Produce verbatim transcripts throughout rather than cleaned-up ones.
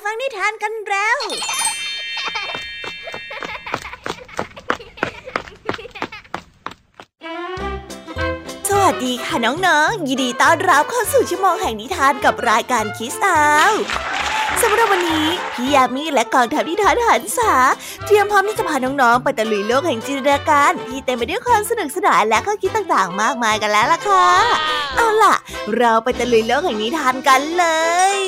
ฟังนิทานกันแล้วสวัสดีค่ะน้องๆยินดีต้อนรับเข้าสู่ชั่วโมงแห่งนิทานกับรายการคิดเอาสำหรับวันนี้พี่ยามีและกองทัพนิทานหันษาเตรียมพร้อมที่จะพาน้องๆไปตะลุยโลกแห่งจินตนาการที่เต็มไปด้วยความสนุกสนานและข้อคิดต่างๆมากมายกันแล้วล่ะค่ะเอาล่ะเราไปตะลุยโลกแห่งนิทานกันเลย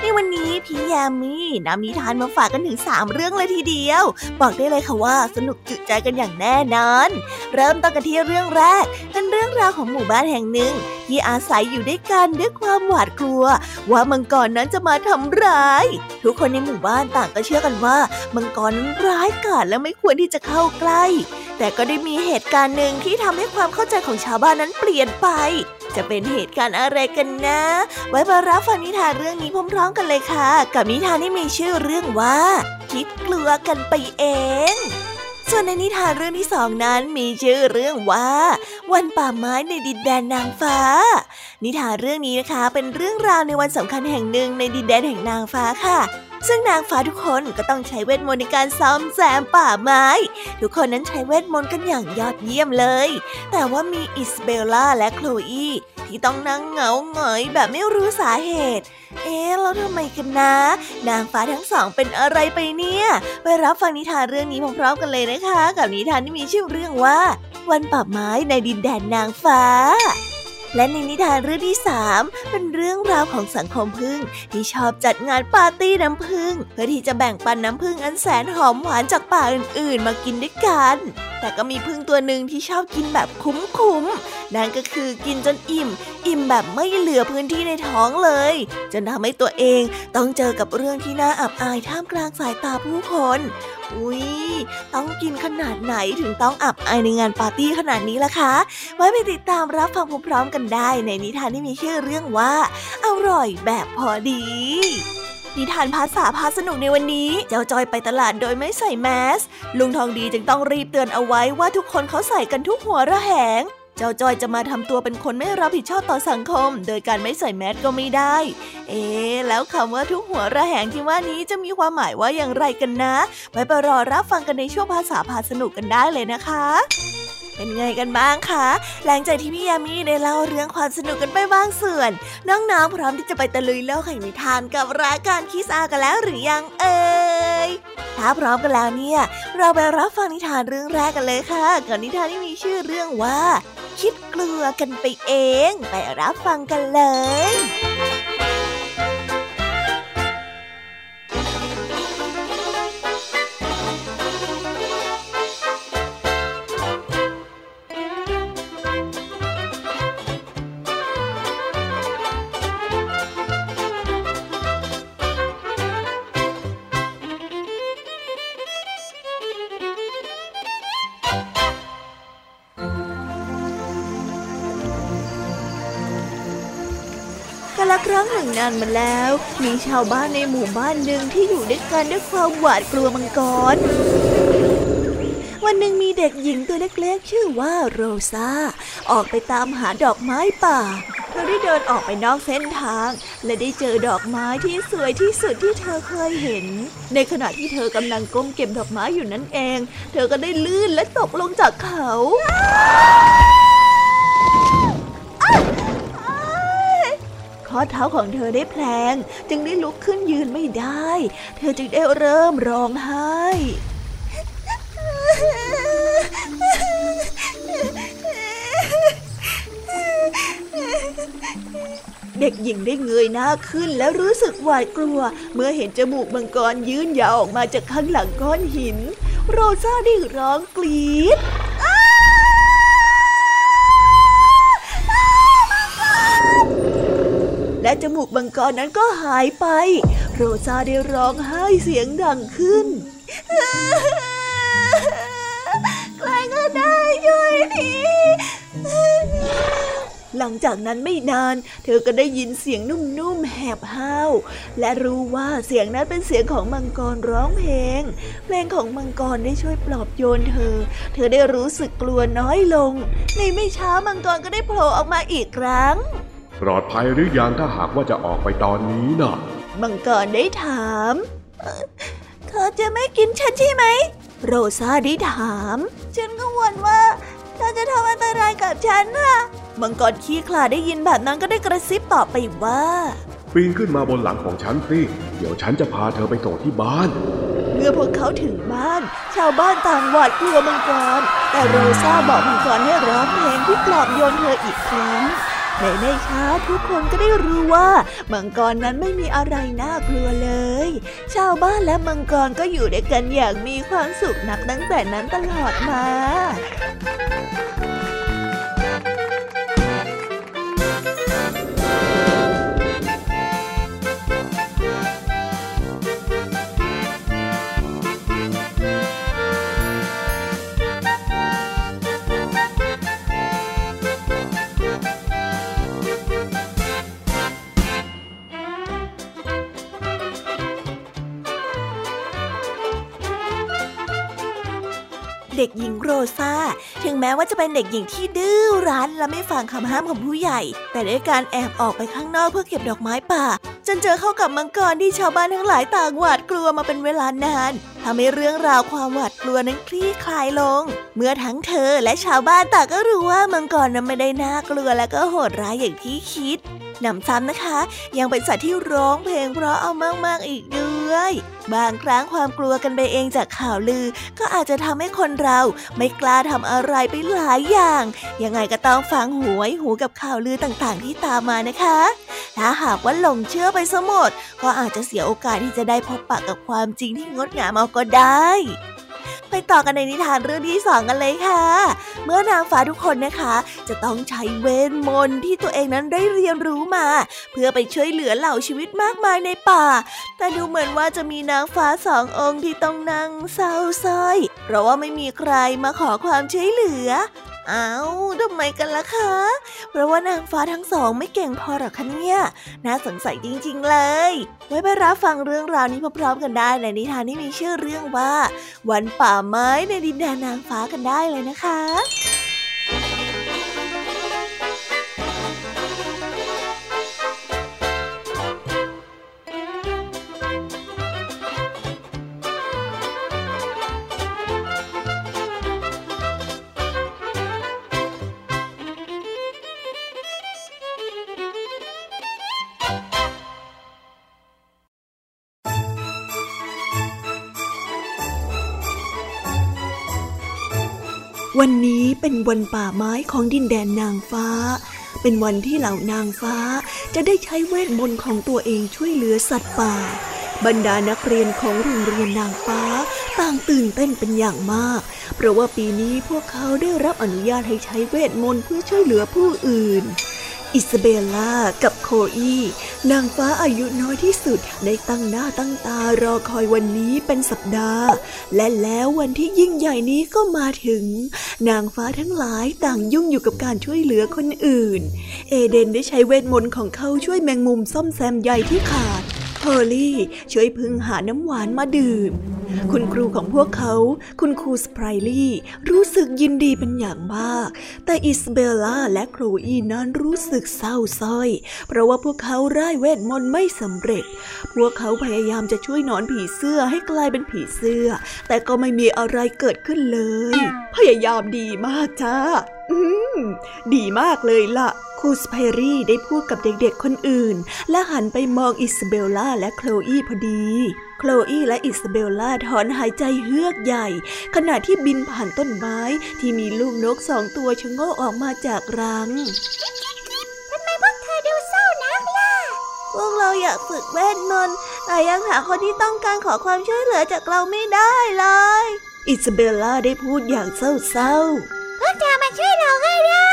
ในวันนี้พี่ยามีนำนิทานมาฝากกันถึงสามเรื่องเลยทีเดียวบอกได้เลยค่ะว่าสนุกจุใจกันอย่างแน่นอนเริ่มต้นกันที่เรื่องแรกเป็นเรื่องราวของหมู่บ้านแห่งหนึ่งที่อาศัยอยู่ด้วยกันด้วยความหวาดกลัวว่ามังกรนั้นจะมาทำร้ายทุกคนในหมู่บ้านต่างก็เชื่อกันว่ามังกรนั้นร้ายกาจและไม่ควรที่จะเข้าใกล้แต่ก็ได้มีเหตุการณ์หนึ่งที่ทำให้ความเข้าใจของชาวบ้านนั้นเปลี่ยนไปจะเป็นเหตุการณ์อะไรกันนะไว้มารับฟังนิทานเรื่องนี้พร้อมๆกันเลยค่ะกับนิทานที่มีชื่อเรื่องว่าคิดกลัวกันไปเองส่วนในนิทานเรื่องที่สองนั้นมีชื่อเรื่องว่าวันป่าไม้ในดินแดนนางฟ้านิทานเรื่องนี้นะคะเป็นเรื่องราวในวันสำคัญแห่งหนึ่งในดินแดนแห่งนางฟ้าค่ะซึ่งนางฟ้าทุกคนก็ต้องใช้เวทมนต์ในการซ่อมแซมป่าไม้ทุกคนนั้นใช้เวทมนต์กันอย่างยอดเยี่ยมเลยแต่ว่ามีอิสเบลล่าและโคลอีที่ต้องนั่งเหงาหงอยแบบไม่รู้สาเหตุเอ๊ะแล้วทำไมกันนะนางฟ้าทั้งสองเป็นอะไรไปเนี่ยไปรับฟังนิทานเรื่องนี้พร้อมๆกันเลยนะคะกับนิทานที่มีชื่อเรื่องว่าวันป่าไม้ในดินแดนนางฟ้าและในนิทานเรื่องที่สามเป็นเรื่องราวของสังคมผึ้งที่ชอบจัดงานปาร์ตี้น้ำผึ้งเพื่อที่จะแบ่งปันน้ำผึ้งอันแสนหอมหวานจากป่าอื่นๆมากินด้วยกันแต่ก็มีผึ้งตัวหนึ่งที่ชอบกินแบบคุ้มๆนั่นก็คือกินจนอิ่มอิ่มแบบไม่เหลือพื้นที่ในท้องเลยจนทำให้ตัวเองต้องเจอกับเรื่องที่น่าอับอายท่ามกลางสายตาผู้คนอุ๊ยต้องกินขนาดไหนถึงต้องอับอายในงานปาร์ตี้ขนาดนี้ล่ะคะไว้ไปติดตามรับฟังพร้อมๆกันได้ในนิทานที่มีชื่อเรื่องว่าอร่อยแบบพอดีนิทานภาษาพาสนุกในวันนี้เจ้าจอยไปตลาดโดยไม่ใส่แมสลุงทองดีจึงต้องรีบเตือนเอาไว้ว่าทุกคนเขาใส่กันทุกหัวระแหงเจ้าจอยจะมาทำตัวเป็นคนไม่รับผิดชอบต่อสังคมโดยการไม่ใส่แมสก็ไม่ได้เอ๊ะแล้วคำว่าทุกหัวระแหงที่ว่านี้จะมีความหมายว่าอย่างไรกันนะไว้ไปรอรับฟังกันในช่วงภาษาพาสนุกกันได้เลยนะคะเป็นไงกันบ้างคะหลังจากที่พี่ยามีได้เล่าเรื่องความสนุกกันไปบางส่วนน้องๆพร้อมที่จะไปตะลุยโลกแห่งนิทานกับรายการคิสอากันแล้วหรือยังเอ่ยถ้าพร้อมกันแล้วเนี่ยเราไปรับฟังนิทานเรื่องแรกกันเลยค่ะกับนิทานที่มีชื่อเรื่องว่าคิดกลัวกันไปเองไปรับฟังกันเลยครั้งหนึ่งนานมาแล้วมีชาวบ้านในหมู่บ้านหนึ่งที่อยู่ด้วยกันด้วยความหวาดกลัวมังกรวันหนึ่งมีเด็กหญิงตัวเล็กๆชื่อว่าโรซาออกไปตามหาดอกไม้ป่าเธอได้เดินออกไปนอกเส้นทางและได้เจอดอกไม้ที่สวยที่สุดที่เธอเคยเห็นในขณะที่เธอกำลังก้มเก็บดอกไม้อยู่นั่นเองเธอก็ได้ลื่นและตกลงจากเขาข้อเท้าของเธอได้แผลงจึงได้ลุกขึ้นยืนไม่ได้เธอจึงได้เริ่มร้องไห้เด็กหญิงได้เงยหน้าขึ้นและรู้สึกหวาดกลัวเมื่อเห็นจมูกมังกรยื่นยาวออกมาจากข้างหลังก้อนหินโรซาได้ร้องกรี๊ดและจมูกมังกรนั้นก็หายไปโรซาได้ร้องไห้เสียงดังขึ้นใครก็ได้ช่วยทีหลังจากนั้นไม่นานเธอก็ได้ยินเสียงนุ่มๆแหบห้าวและรู้ว่าเสียงนั้นเป็นเสียงของมังกรร้องเพลงเพลงของมังกรได้ช่วยปลอบโยนเธอเธอได้รู้สึกกลัวน้อยลงในไม่ช้ามังกรก็ได้โผล่ออกมาอีกครั้งปลอดภัยหรือยังถ้าหากว่าจะออกไปตอนนี้น่ะ มังกรได้ถามเธอจะไม่กินฉันใช่ไหมโรซาได้ถามฉันกังวลว่าเธอจะทำอันตรายกับฉันนะมังกรขี้ขลาดได้ยินแบบนั้นก็ได้กระซิบต่อไปว่าปีนขึ้นมาบนหลังของฉันสิเดี๋ยวฉันจะพาเธอไปส่งที่บ้านเมื่อพวกเขาถึงบ้านชาวบ้านต่างหวาดกลัวมังกรแต่โรซาบอกมังกรให้ร้องเพลงที่ปลอบโยนเธออีกครั้งในไม่ช้าทุกคนก็ได้รู้ว่ามังกรนั้นไม่มีอะไรน่ากลัวเลยชาวบ้านและมังกรก็อยู่ด้วยกันอย่างมีความสุขนับตั้งแต่นั้นตลอดมาเด็กหญิงโรซาถึงแม้ว่าจะเป็นเด็กหญิงที่ดื้อรั้นและไม่ฟังคำห้ามของผู้ใหญ่แต่ด้วยการแอบออกไปข้างนอกเพื่อเก็บดอกไม้ป่าจนเจอเข้ากับมังกรที่ชาวบ้านทั้งหลายต่างหวาดกลัวมาเป็นเวลานานทำให้เรื่องราวความหวาดกลัวนั้นคลี่คลายลงเมื่อทั้งเธอและชาวบ้านต่างก็รู้ว่ามังกรนั้นไม่ได้น่ากลัวและก็โหดร้ายอย่างที่คิดหนำซ้ำนะคะยังเป็นสัตว์ที่ร้องเพลงเพราะเอามากๆอีกด้วยบางครั้งความกลัวกันไปเองจากข่าวลือก็อาจจะทำให้คนเราไม่กล้าทำอะไรไปหลายอย่างยังไงก็ต้องฟังหูไว้หูกับข่าวลือต่างๆที่ตามมานะคะถ้าหากว่าหลงเชื่อไปซะหมดก็อาจจะเสียโอกาสที่จะได้พบปะกับความจริงที่งดงามเอาก็ได้ไปต่อกันในนิทานเรื่องที่สองกันเลยค่ะเมื่อนางฟ้าทุกคนนะคะจะต้องใช้เวทมนต์ที่ตัวเองนั้นได้เรียนรู้มาเพื่อไปช่วยเหลือเหล่าชีวิตมากมายในป่าแต่ดูเหมือนว่าจะมีนางฟ้าสององค์ที่ต้องนั่งเศร้าส้อยเพราะว่าไม่มีใครมาขอความช่วยเหลืออ้าวทำไมกันล่ะคะเพราะว่านางฟ้าทั้งสองไม่เก่งพอหรอกคะเนี่ยน่าสงสัยจริงๆเลยไว้ไปรับฟังเรื่องราวนี้พร้อมๆกันได้ในนิทานที่มีชื่อเรื่องว่าวันป่าไม้ในดินแดนนางฟ้ากันได้เลยนะคะวันนี้เป็นวันป่าไม้ของดินแดนนางฟ้าเป็นวันที่เหล่านางฟ้าจะได้ใช้เวทมนต์ของตัวเองช่วยเหลือสัตว์ป่าบรรดานักเรียนของโรงเรียนนางฟ้าต่างตื่นเต้นเป็นอย่างมากเพราะว่าปีนี้พวกเขาได้รับอนุญาตให้ใช้เวทมนต์เพื่อช่วยเหลือผู้อื่นอิซาเบลล่ากับโคอี้นางฟ้าอายุน้อยที่สุดได้ตั้งหน้าตั้งตารอคอยวันนี้เป็นสัปดาห์และแล้ววันที่ยิ่งใหญ่นี้ก็มาถึงนางฟ้าทั้งหลายต่างยุ่งอยู่กับการช่วยเหลือคนอื่นเอเดนได้ใช้เวทมนต์ของเขาช่วยแมงมุมซ่อมแซมใยที่ขาดเพอร์ลี่ช่วยพึ่งหาน้ำหวานมาดื่มคุณครูของพวกเขาคุณครูสไพรลี่รู้สึกยินดีเป็นอย่างมากแต่อิซาเบลล่าและโครอีนั้นรู้สึกเศร้าส้อยเพราะว่าพวกเขาร่ายเวทมนต์ไม่สำเร็จพวกเขาพยายามจะช่วยหนอนผีเสื้อให้กลายเป็นผีเสื้อแต่ก็ไม่มีอะไรเกิดขึ้นเลยพยายามดีมากจ้าอืมดีมากเลยล่ะครูสไพรี่ได้พูดกับเด็กๆคนอื่นและหันไปมองอิซาเบลล่าและโคลอีพอดีโคลอีและอิซาเบลล่าถอนหายใจเฮือกใหญ่ขณะที่บินผ่านต้นไม้ที่มีลูกนกสองตัวชะโง่ออกมาจากรังทำไมพวกเธอดูเศร้านักล่ะพวกเราอยากฝึกเวทมนต์แต่ยังหาคนที่ต้องการขอความช่วยเหลือจากเราไม่ได้เลยอิซาเบลล่าได้พูดอย่างเศร้าๆพวกเธอมาช่วยเราให้ได้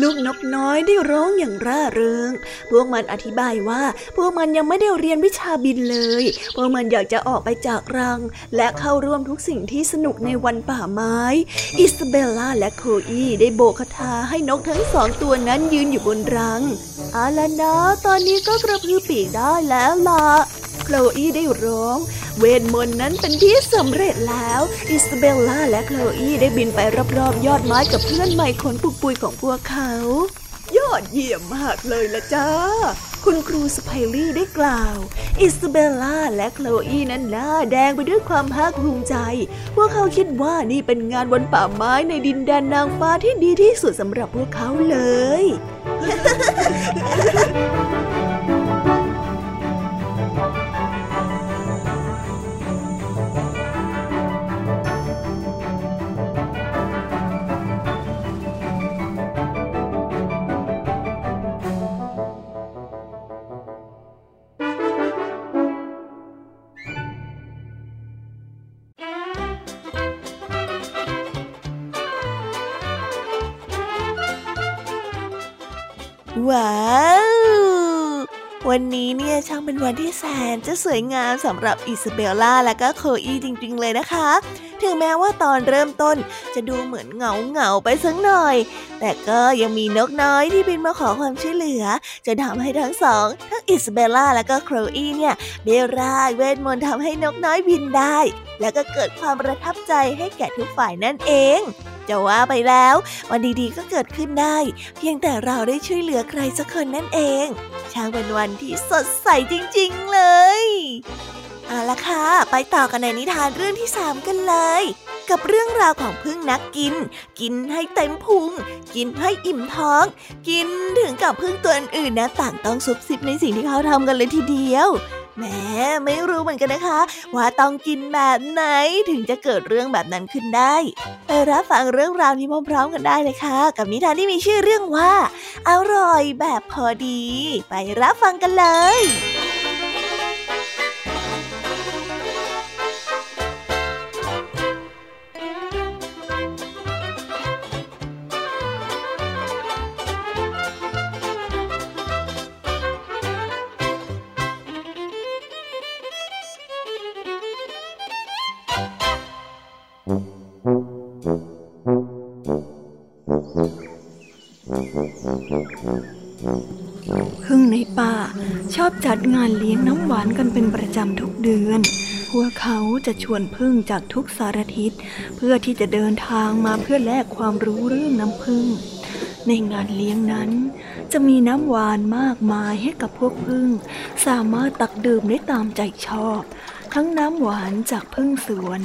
ลูกนกน้อยได้ร้องอย่างร่าเริงพวกมันอธิบายว่าพวกมันยังไม่ได้เรียนวิชาบินเลยพวกมันอยากจะออกไปจากรังและเข้าร่วมทุกสิ่งที่สนุกในวันป่าไม้อิซาเบลล่าและโคอีได้โบกคทาให้นกทั้งสองตัวนั้นยืนอยู่บนรังเอาล่ะนะตอนนี้ก็กระพือปีกได้แล้วล่ะโคอีได้ร้องเวทมนต์นั้นเป็นที่สำเร็จแล้วอิซาเบลล่าและโคลอีได้บินไปรอบๆยอดไม้กับเพื่อนใหม่ขนปุยๆของพวกเขายอดเยี่ยมมากเลยละจ้า คุณครูสไพลี่ได้กล่าวอิซาเบลล่าและโคลอีนั้นหน้าแดงไปด้วยความภาคภูมิใจพวกเขาคิดว่านี่เป็นงานวันป่าไม้ในดินแดนนางฟ้าที่ดีที่สุดสำหรับพวกเขาเลยว้าววันนี้เนี่ยช่างเป็นวันที่แสนจะสวยงามสำหรับอิซาเบลล่าและก็โคอีจริงๆเลยนะคะถึงแม้ว่าตอนเริ่มต้นจะดูเหมือนเหงาๆไปสักหน่อยแต่ก็ยังมีนกน้อยที่บินมาขอความช่วยเหลือจะทำให้ทั้งสองทั้งอิซาเบลล่าและก็โคอีเนี่ยได้ร่ายเวทมนต์ทำให้นกน้อยบินได้และก็เกิดความประทับใจให้แก่ทุกฝ่ายนั่นเองจะว่าไปแล้ววันดีๆก็เกิดขึ้นได้เพียงแต่เราได้ช่วยเหลือใครสักคนนั่นเองช่างเป็นวันที่สดใสจริงๆเลยเอาล่ะค่ะไปต่อกันในนิทานเรื่องที่สามกันเลยกับเรื่องราวของผึ้งนักกินกินให้เต็มพุงกินให้อิ่มท้องกินถึงกับผึ้งตัวอื่นๆนะต่างต้องซุบซิบในสิ่งที่เขาทำกันเลยทีเดียวแหมไม่รู้เหมือนกันนะคะว่าต้องกินแบบไหนถึงจะเกิดเรื่องแบบนั้นขึ้นได้ไปรับฟังเรื่องราวนี้พร้อมๆกันได้เลยค่ะกับนิทานที่มีชื่อเรื่องว่าอร่อยแบบพอดีไปรับฟังกันเลยผึ้งในป่าชอบจัดงานเลี้ยงน้ำหวานกันเป็นประจำทุกเดือนพวกเขาจะชวนผึ้งจากทุกสารทิศเพื่อที่จะเดินทางมาเพื่อแลกความรู้เรื่องน้ำผึ้งในงานเลี้ยงนั้นจะมีน้ำหวานมากมายให้กับพวกผึ้งสามารถตักดื่มได้ตามใจชอบทั้งน้ำหวานจากผึ้งสวน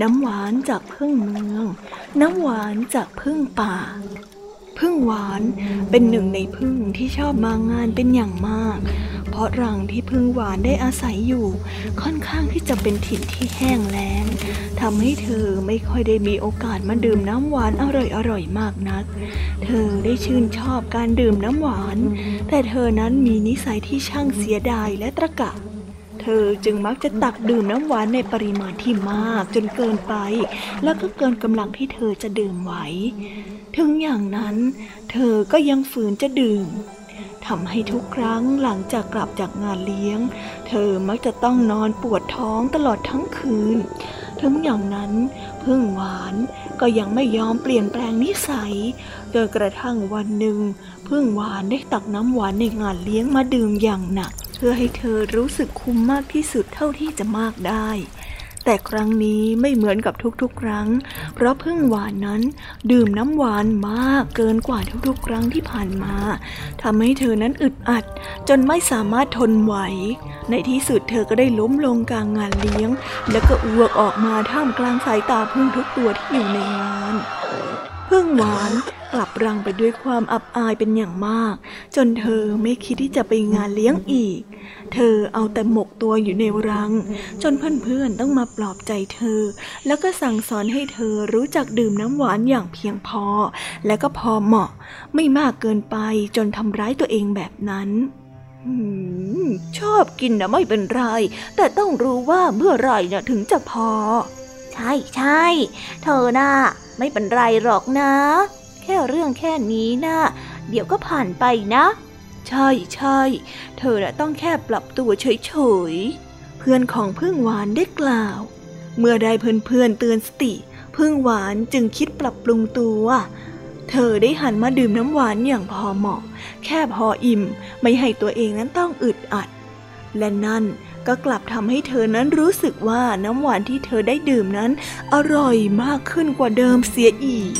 น้ำหวานจากผึ้งเมืองน้ำหวานจากผึ้งป่าผึ้งหวานเป็นหนึ่งในผึ้งที่ชอบมางานเป็นอย่างมากเพราะรังที่ผึ้งหวานได้อาศัยอยู่ค่อนข้างที่จะเป็นถิ่นที่แห้งแล้งทำให้เธอไม่ค่อยได้มีโอกาสมาดื่มน้ำหวานอร่อยๆมากนักเธอได้ชื่นชอบการดื่มน้ำหวานแต่เธอนั้นมีนิสัยที่ช่างเสียดายและตระกะเธอจึงมักจะตักดื่มน้ำหวานในปริมาณที่มากจนเกินไปแล้วก็เกินกำลังที่เธอจะดื่มไหวถึงอย่างนั้นเธอก็ยังฝืนจะดื่มทำให้ทุกครั้งหลังจากกลับจากงานเลี้ยงเธอมักจะต้องนอนปวดท้องตลอดทั้งคืนถึงอย่างนั้นผึ้งหวานก็ยังไม่ยอมเปลี่ยนแปลงนิสัยจนกระทั่งวันหนึ่งผึ้งหวานได้ตักน้ำหวานในงานเลี้ยงมาดื่มอย่างหนักเพื่อให้เธอรู้สึกคุ้มมากที่สุดเท่าที่จะมากได้แต่ครั้งนี้ไม่เหมือนกับทุกๆครั้งเพราะผึ้งหวานนั้นดื่มน้ำหวานมากเกินกว่าทุกๆครั้งที่ผ่านมาทำให้เธอนั้นอึดอัดจนไม่สามารถทนไหวในที่สุดเธอก็ได้ล้มลงกลางงานเลี้ยงแล้วก็อ้วกออกมาท่ามกลางสายตาผึ้งทุกตัวที่อยู่ในงานผึ้งหวานกลับรังไปด้วยความอับอายเป็นอย่างมากจนเธอไม่คิดที่จะไปงานเลี้ยงอีกเธอเอาแต่หมกตัวอยู่ในรังจนเพื่อนๆต้องมาปลอบใจเธอแล้วก็สั่งสอนให้เธอรู้จักดื่มน้ำหวานอย่างเพียงพอและก็พอเหมาะไม่มากเกินไปจนทำร้ายตัวเองแบบนั้นชอบกินนะไม่เป็นไรแต่ต้องรู้ว่าเมื่อไหร่นะถึงจะพอใช่ใช่เธอน่ะไม่เป็นไรหรอกนะแค่เรื่องแค่นี้นะเดี๋ยวก็ผ่านไปนะใช่ใช่เธอนะต้องแค่ปรับตัวเฉยๆเพื่อนของผึ้งหวานได้กล่าวเมื่อได้เพื่อนๆเตือนสติผึ้งหวานจึงคิดปรับปรุงตัวเธอได้หันมาดื่มน้ำหวานอย่างพอเหมาะแค่พออิ่มไม่ให้ตัวเองนั้นต้องอึดอัดและนั่นก็กลับทำให้เธอนั้นรู้สึกว่าน้ำหวานที่เธอได้ดื่มนั้นอร่อยมากขึ้นกว่าเดิมเสียอีก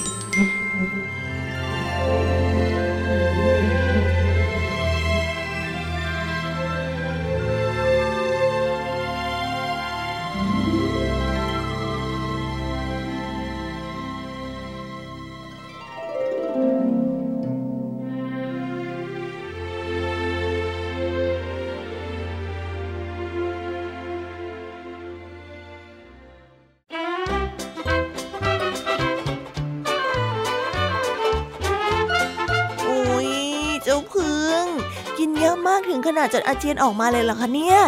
ถึงขนาดจะอาเจียนออกมาเลยเหรอคะเนี่ย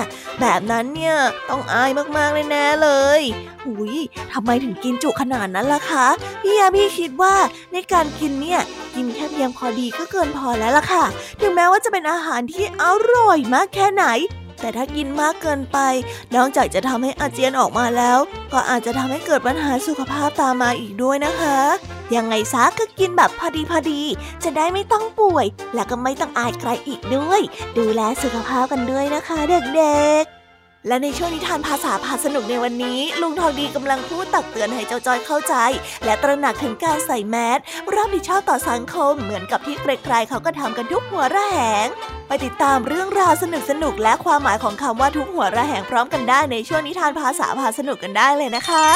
แบบนั้นเนี่ยต้องอายมากๆเลยแน่เลยหุยทำไมถึงกินจุขนาดนั้นล่ะคะพี่ยามี่คิดว่าในการกินเนี่ยกินแค่เพียงพอดีก็เกินพอแล้วล่ะค่ะถึงแม้ว่าจะเป็นอาหารที่อร่อยมากแค่ไหนแต่ถ้ากินมากเกินไปนอกจากจะทำให้อาเจียนออกมาแล้วก็อาจจะทำให้เกิดปัญหาสุขภาพตามมาอีกด้วยนะคะยังไงซะก็กินแบบพอดีพอดีจะได้ไม่ต้องป่วยและก็ไม่ต้องอายใครอีกด้วยดูแลสุขภาพกันด้วยนะคะเด็กๆและในช่วงนิทานภาษาพาสนุกในวันนี้ลุงทองดีกำลังพูดตักเตือนให้เจ้าจ้อยเข้าใจและตระหนักถึงการใส่แมสรับผิดชอบต่อสังคมเหมือนกับที่ใครๆเขาก็ทำกันทุกหัวระแหงไปติดตามเรื่องราวสนุกๆและความหมายของคำว่าทุกหัวระแหงพร้อมกันได้ในช่วงนิทานภาษาพาสนุกกันได้เลยนะคะ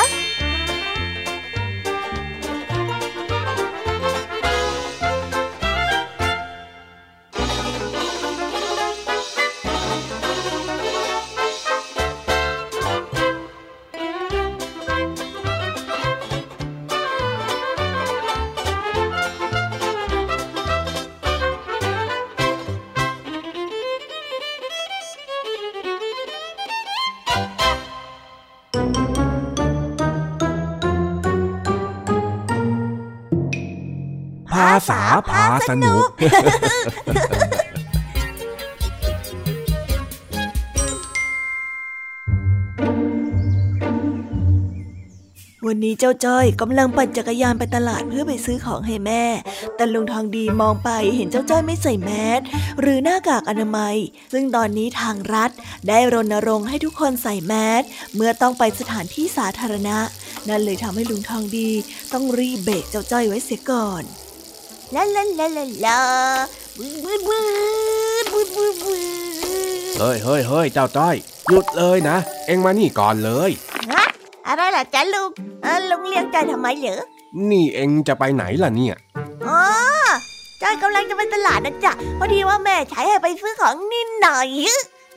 ภาษาพาสนุกวันนี้เจ้าจ้อยกำลังปั่นจักรยานไปตลาดเพื่อไปซื้อของให้แม่แต่ลุงทองดีมองไปเห็นเจ้าจ้อยไม่ใส่แมสหรือหน้ากากอนามัยซึ่งตอนนี้ทางรัฐได้รณรงค์ให้ทุกคนใส่แมสเมื่อต้องไปสถานที่สาธารณะนั่นเลยทำให้ลุงทองดีต้องรีบเบรกเจ้าจ้อยไว้เสียก่อนลาลาลาลาลาบึ้ดบึ้ดบึ้ดบึ้ดบึ้ดบึ้ดเฮ้ยเฮ้ยเฮ้ยเจ้าจ้อยหยุดเลยนะเอ็งมานี่ก่อนเลยฮะอะไรล่ะจ๊ะลุงลุงเรียกจ้อยทำไมเหรอนี่เอ็งจะไปไหนล่ะเนี่ยอ๋อจ้อยกำลังจะไปตลาดนะจ๊ะพอดีว่าแม่ใช้ให้ไปซื้อของนิดหน่อย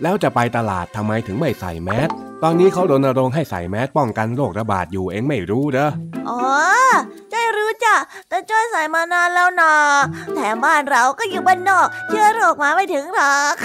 แล้วจะไปตลาดทำไมถึงไม่ใส่แมสตอนนี้เขารณรงค์ให้ใส่แมสป้องกันโรคระบาดอยู่เอ็งไม่รู้เหรออ๋อจ้อยรู้จ้ะแต่จ้อยใส่มานานแล้วนะแถมบ้านเราก็อยู่บ้านนอกเชื้อโรคมาไม่ถึงหรอก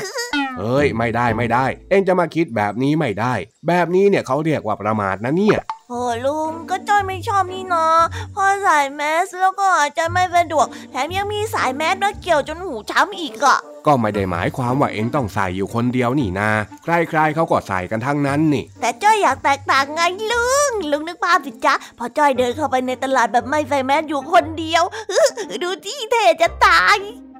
เอ้ยไม่ได้ไม่ได้เอ็งจะมาคิดแบบนี้ไม่ได้แบบนี้เนี่ยเขาเรียกว่าประมาทนะเนี่ยโอ้ลุงก็จ้อยไม่ชอบนี่นะพอใส่แมสแล้วก็จะไม่สะดวกแถมยังมีสายแมสมาเกี่ยวจนหูช้ำอีกอ่ะก็ไม่ได้หมายความว่าเอ็งต้องใส่อยู่คนเดียวนี่นาใครๆเขาก็ใส่กันทั้งนั้นนี่แต่จ้อยอยากแตกต่างไงลุงลุงนึกภาพสิจ๊ะพอจ้อยเดินเข้าไปในตลาดแบบไม่ใส่แมสอยู่คนเดียวดูที่เท่จะตาย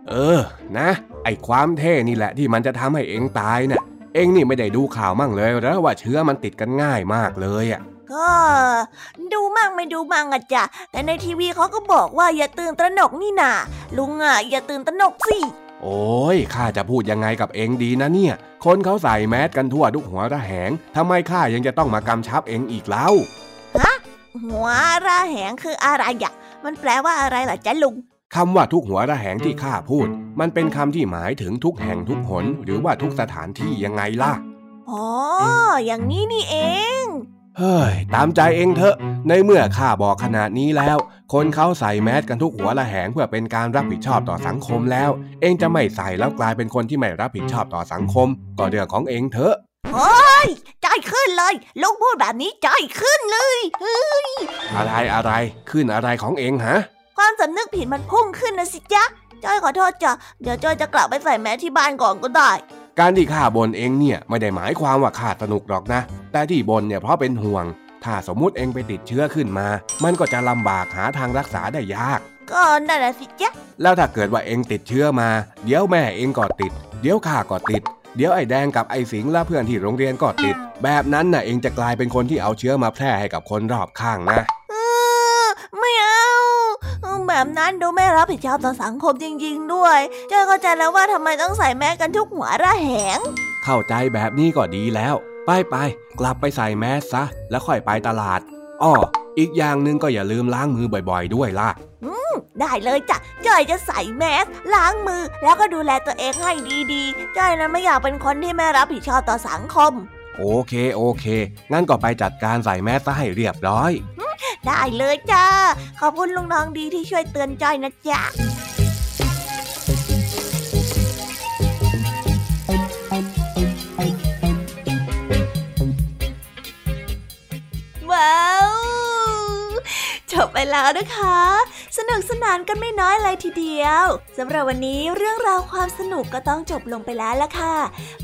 เออนะไอความเท่นี่แหละที่มันจะทำให้เอ็งตายน่ะเอ็งนี่ไม่ได้ดูข่าวมั่งเลยหรือว่าเชื้อมันติดกันง่ายมากเลยอ่ะก็ดูมั่งไม่ดูมั่งอ่ะจ๊ะแต่ในทีวีเขาก็บอกว่าอย่าตื่นตระหนกนี่นาลุงอ่ะอย่าตื่นตระหนกสิโอ้ยข้าจะพูดยังไงกับเอ็งดีนะเนี่ยคนเขาใส่แมสกันทั่วทุกหัวระแหงทำไมข้ายังจะต้องมากำชับเอ็งอีกเล่าฮะหัวระแหงคืออะไรอ่ะมันแปลว่าอะไรล่ะจ๊ะลุงคำว่าทุกหัวระแหงที่ข้าพูดมันเป็นคำที่หมายถึงทุกแห่งทุกหนหรือว่าทุกสถานที่ยังไงล่ะอ๋ออย่างนี้นี่เองเฮ้ยตามใจเองเถอะในเมื่อข้าบอกขนาดนี้แล้วคนเขาใส่แมสกันทุกหัวระแหงเพื่อเป็นการรับผิดชอบต่อสังคมแล้วเองจะไม่ใส่แล้วกลายเป็นคนที่ไม่รับผิดชอบต่อสังคมก็เรื่องของเองเถอะโอ้ยใจขึ้นเลยลุงพูดแบบนี้ใจขึ้นเลยเฮ้ยอะไรอะไรขึ้นอะไรของเองฮะความสำนึกผิดมันพุ่งขึ้นนะสิจ๊ะจ้อยขอโทษจ้ะเดี๋ยวจ้อยจะกลับไปใส่แมสที่บ้านก่อนก็ได้การที่ข้าบ่นเองเนี่ยไม่ได้หมายความว่าข้าสนุกหรอกนะแต่ที่บ่นเนี่ยเพราะเป็นห่วงถ้าสมมุติเองไปติดเชื้อขึ้นมามันก็จะลำบากหาทางรักษาได้ยากก็นั่นแหละสิจ๊ะแล้วถ้าเกิดว่าเองติดเชื้อมาเดี๋ยวแม่เองก็ติดเดี๋ยวข้าก็ติดเดี๋ยวไอ้แดงกับไอ้สิงห์และเพื่อนที่โรงเรียนก็ติดแบบนั้นน่ะเองจะกลายเป็นคนที่เอาเชื้อมาแพร่ให้กับคนรอบข้างนะไม่เอาแบบนั้นดูไม่รับผิดชอบต่อสังคมจริงๆด้วยจ้อยเข้าใจแล้วว่าทำไมต้องใส่แมสกันทุกหัวระแหงเข้าใจแบบนี้ก็ดีแล้วไปไปกลับไปใส่แมสซะแล้วค่อยไปตลาดอ้ออีกอย่างหนึ่งก็อย่าลืมล้างมือบ่อยๆด้วยล่ะอืมได้เลยจ้ะจ้อยจะใส่แมสล้างมือแล้วก็ดูแลตัวเองให้ดีๆจ้อยนะไม่อยากเป็นคนที่ไม่รับผิดชอบต่อสังคมโอเคโอเคงั้นก็ไปจัดการใส่แมสซะให้เรียบร้อยได้เลยจ้าขอบคุณลุงทองดีที่ช่วยเตือนจ้อยนะจ๊ะ แล้วนะคะสนุกสนานกันไม่น้อยเลยทีเดียวสำหรับวันนี้เรื่องราวความสนุกก็ต้องจบลงไปแล้วล่ะค่ะ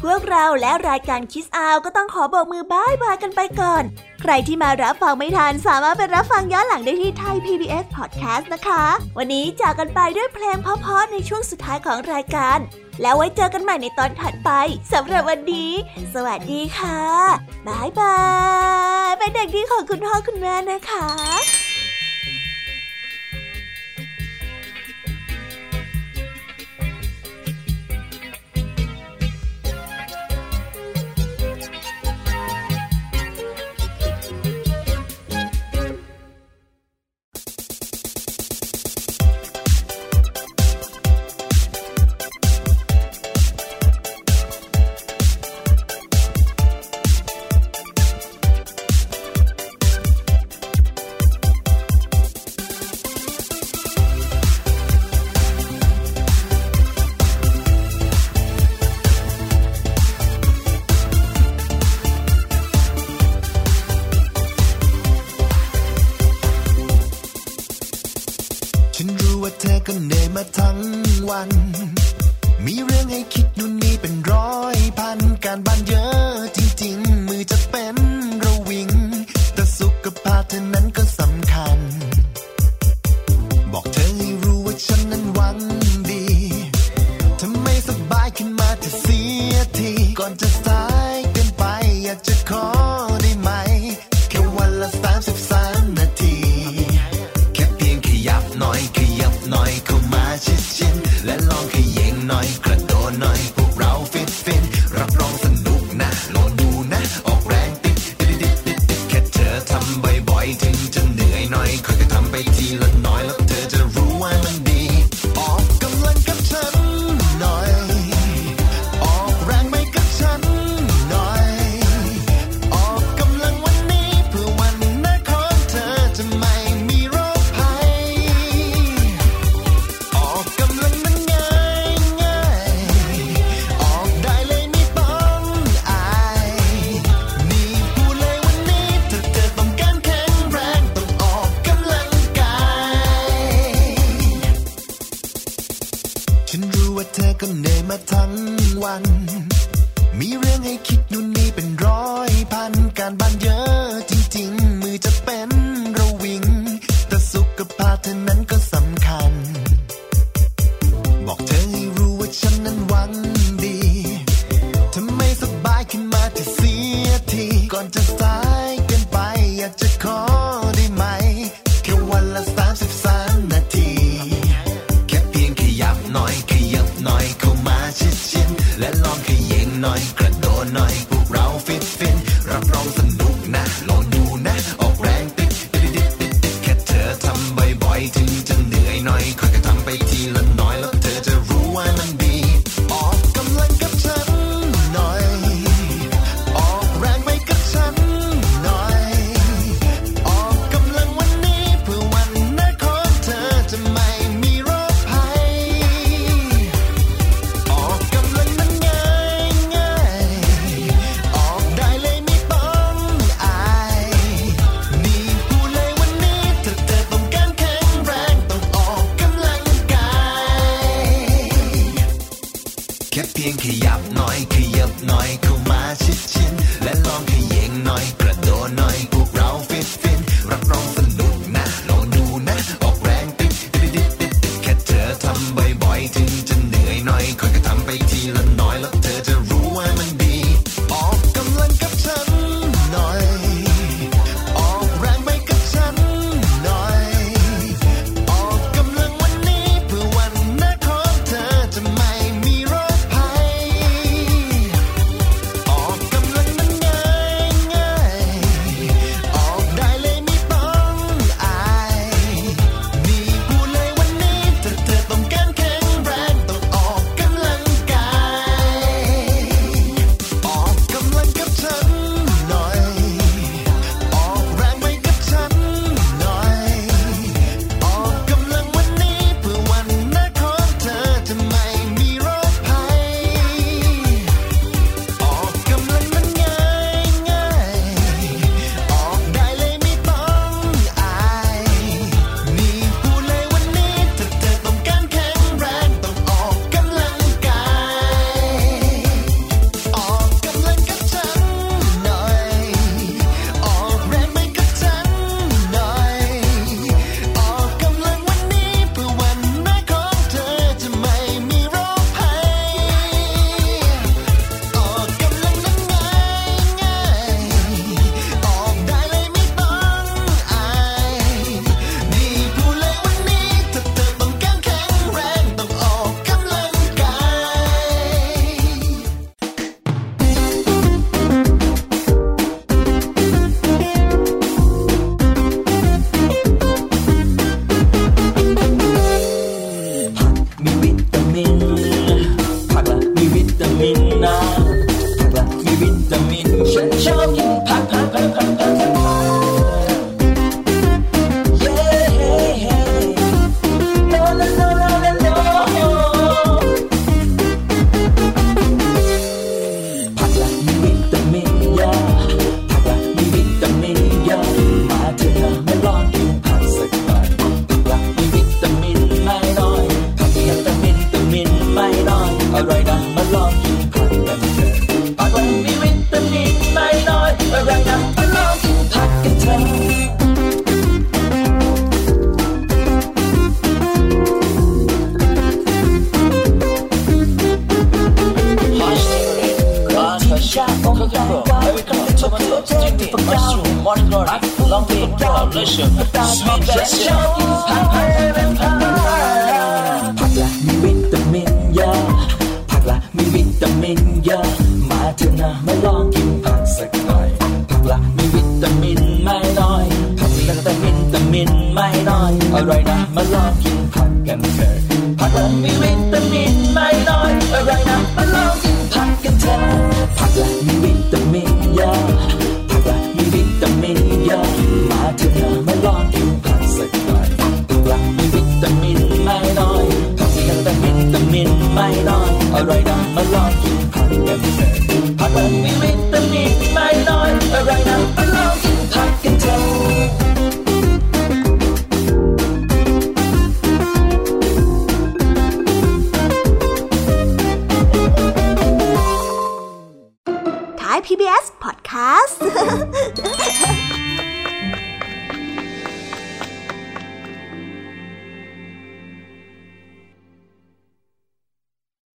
พวกเราและรายการคิสอาวก็ต้องขอโบกมือบ๊ายบายกันไปก่อนใครที่มารับฟังไม่ทันสามารถไปรับฟังย้อนหลังได้ที่ไทย พี บี เอส Podcast นะคะวันนี้จากกันไปด้วยเพลงเพราะๆในช่วงสุดท้ายของรายการแล้วไว้เจอกันใหม่ในตอนถัดไปสำหรับวันนี้สวัสดีค่ะบ๊ายบายเป็นเด็กดีของคุณพ่อคุณแม่นะคะNoi, ขยับหน่อยเข้ามาชิดๆและลองขยิงหน่อยกระโดดหน่อย ฉันชอบกินผักผักผักผักผักพี บี เอส Podcast